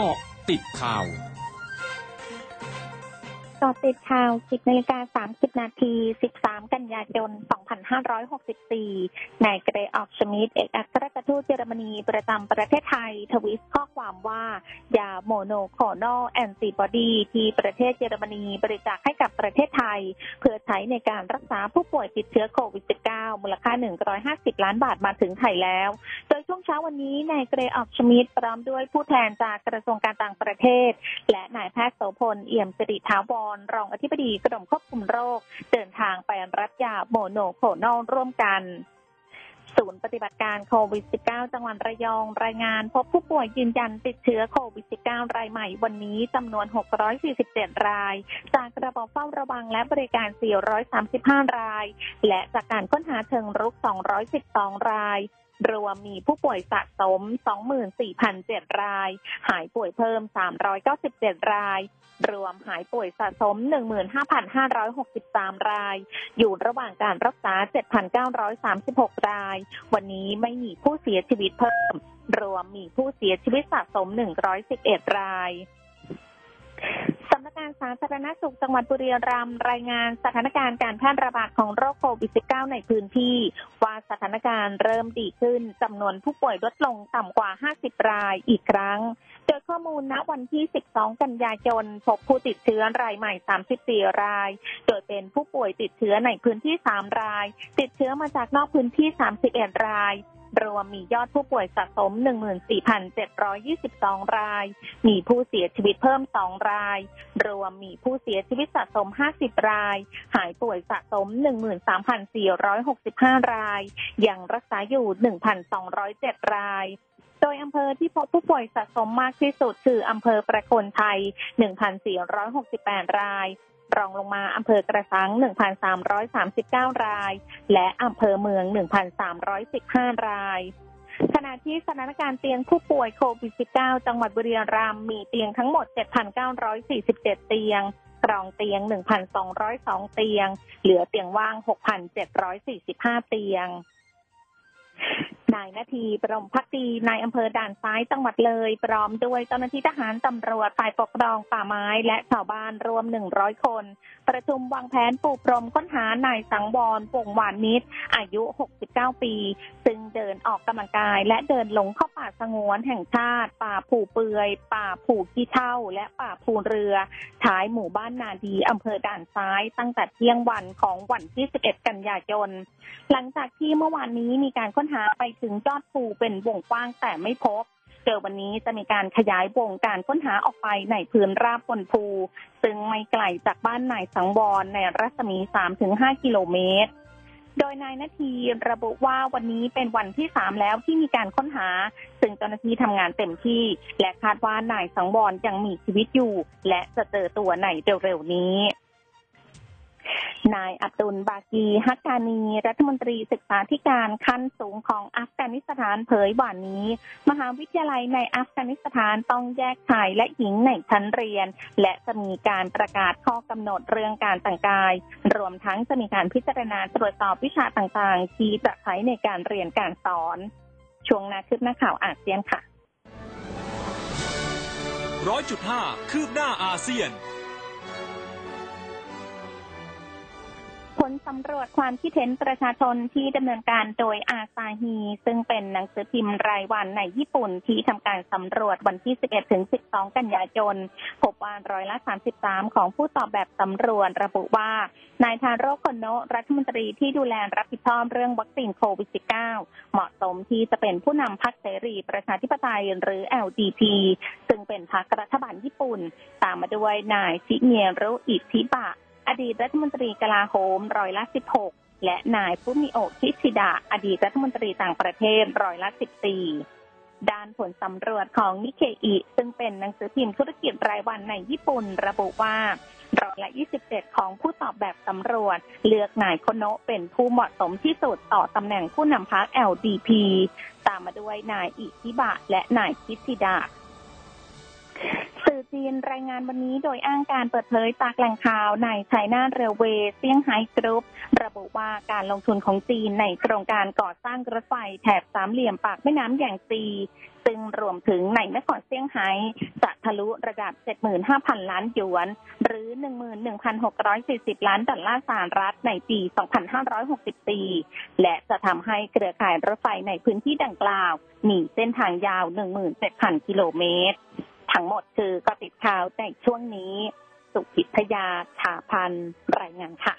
เกาะติดข่าวต่อติดข่าว 10 นาฬิกา 30 นาที 13 กันยายน 2564 นายเกรออกชมิดเอกอัครราชทูตเยอรมนีประจำประเทศไทยทวีตข้อความว่ายาโมโนโคโนแอนติบอดีที่ประเทศเยอรมนีบริจาคให้กับประเทศไทยเพื่อใช้ในการรักษาผู้ป่วยติดเชื้อโควิด -19 มูลค่า 150 ล้านบาทมาถึงไทยแล้วโดยช่วงเช้าวันนี้นายเกรออกชมิดพร้อมด้วยผู้แทนจากกระทรวงการต่างประเทศและนายแพทย์โสพลเอี่ยมสิริถาวรรองอธิบดีกรมควบคุมโรคเดินทางไปรับยาโมโนโคโนลร่วมกันศูนย์ปฏิบัติการโควิด -19 จังหวัดระยองรายงานพบผู้ป่วยยืนยันติดเชื้อโควิด -19 รายใหม่วันนี้จำนวน647รายจากระบบเฝ้าระวังและบริการ435รายและจากการค้นหาเชิงรุก212รายรวมมีผู้ป่วยสะสม 24,007 รายหายป่วยเพิ่ม397รายรวมหายป่วยสะสม 15,563 รายอยู่ระหว่างการรักษา 7,936 รายวันนี้ไม่มีผู้เสียชีวิตเพิ่มรวมมีผู้เสียชีวิตสะสม111รายสำนักงานสาธารณสุขจังหวัดบุรีรัมย์รายงานสถานการณ์การแพร่ระบาดของโรคโควิด -19 ในพื้นที่ว่าสถานการณ์เริ่มดีขึ้นจำนวนผู้ป่วยลดลงต่ำกว่า50รายอีกครั้งโดยข้อมูลณวันที่12กันยายนพบผู้ติดเชื้อรายใหม่34รายโดยเป็นผู้ป่วยติดเชื้อในพื้นที่3รายติดเชื้อมาจากนอกพื้นที่31รายรวมมียอดผู้ป่วยสะสม 14,722 รายมีผู้เสียชีวิตเพิ่ม2รายรวมมีผู้เสียชีวิตสะสม50รายหายป่วยสะสม 13,465 รายยังรักษาอยู่ 1,207 รายโดยอำเภอที่พบผู้ป่วยสะสมมากที่สุดคืออำเภอประโคนชัย 1,468 รายรองลงมาอำเภอกระสัง 1,339 รายและอำเภอเมือง 1,315 รายขณะที่สถานการณ์เตียงผู้ป่วยโควิด -19 จังหวัดบุรีรัมย์มีเตียงทั้งหมด 7,947 เตียงรองเตียง 1,202 เตียงเหลือเตียงว่าง 6,745 เตียงนายนาทีบรมภักดีนายอำเภอด่านซ้ายจังหวัดเลยพร้อมด้วยเจ้าหน้าที่ทหารตำรวจฝ่ายปกครองป่าไม้และชาวบ้านรวม100คนประชุมวางแผนปูพรมค้นหานายสังวร ป่งหวานมิตรอายุ69ปีซึ่งเดินออกกำลังกายและเดินหลงเข้าป่าสงวนแห่งชาติป่าผู่เปื่อยป่าผู่ขี้เถ้าและป่าภูเรือท้ายหมู่บ้านนาดีอำเภอด่านซ้ายตั้งแต่เที่ยงวันของวันที่11กันยายนหลังจากที่เมื่อวานนี้มีการค้นหาไปถึงยอดภูเป็นวงกว้างแต่ไม่พบเจอวันนี้จะมีการขยายวงการค้นหาออกไปในพื้นราบบนภูซึ่งไม่ไกลจากบ้านนายสังวรในรัศมี 3-5 กิโลเมตรโดยนายนาทีระบุว่าวันนี้เป็นวันที่3แล้วที่มีการค้นหาซึ่งเจ้าหน้าที่ทำงานเต็มที่และคาดว่านายสังวรยังมีชีวิตอยู่และจะเจอตัวในเร็วๆนี้นายอับดุลบากีฮักกานีรัฐมนตรีศึกษาธิการขั้นสูงของอัฟกานิสถานเผยว่านี้มหาวิทยาลัยในอัฟกานิสถานต้องแยกชายและหญิงในชั้นเรียนและจะมีการประกาศข้อกำหนดเรื่องการแต่งกายรวมทั้งจะมีการพิจารณาตรวจสอบวิชาต่างๆที่จะใช้ในการเรียนการสอนช่วงนาคืบหน้าข่าวอาเซียนค่ะ 100.5 คืบหน้าอาเซียนผลสำรวจความคิดเห็นประชาชนที่ดำเนินการโดยอาซาฮีซึ่งเป็นหนังสือพิมพ์รายวันในญี่ปุ่นที่ทำการสำรวจวันที่ 11-12 กันยายนพบว่าร้อยละ 33% ของผู้ตอบแบบสำรวจระบุว่านายทาโร่โคโนะรัฐมนตรีที่ดูแลรับผิดชอบเรื่องวัคซีนโควิด -19 เหมาะสมที่จะเป็นผู้นำพรรคเสรีประชาธิปไตยหรือ LDP ซึ่งเป็นพรรครัฐบาลญี่ปุ่นตามมาด้วยนายชิเงรุ อิชิบะอดีตรัฐมนตรีกลาโหมร้อยละ 16และนายฟูมิโอะคิชิดะอดีตรัฐมนตรีต่างประเทศร้อยละ 14ด้านผลสำรวจของนิเคอิซึ่งเป็นหนังสือพิมพ์ธุรกิจรายวันในญี่ปุ่นระบุว่าร้อยละ 27ของผู้ตอบแบบสำรวจเลือกนายโคโนะเป็นผู้เหมาะสมที่สุดต่อตำแหน่งผู้นำพรรค LDP ตามมาด้วยนายอิชิบะและนายคิชิดะสื่อจีนรายงานวันนี้โดยอ้างการเปิดเผยจากแหล่งข่าวในไชน่าเรลเวย์เซี่ยงไฮ้กรุ๊ประบุว่าการลงทุนของจีนในโครงการก่อสร้างรถไฟแถบสามเหลี่ยมปากแม่น้ำแยงซี ซึ่งรวมถึงในนครเซี่ยงไฮ้จะทะลุระดับ 75,000 ล้านหยวนหรือ 11,640 ล้านดอลลาร์สหรัฐในปี 2564 และจะทำให้เครือข่ายรถไฟในพื้นที่ดังกล่าวมีเส้นทางยาว 17,000 กิโลเมตรทั้งหมดคือก็ติดข่าวในช่วงนี้สุพิทยา ชาพันธ์รายงานค่ะ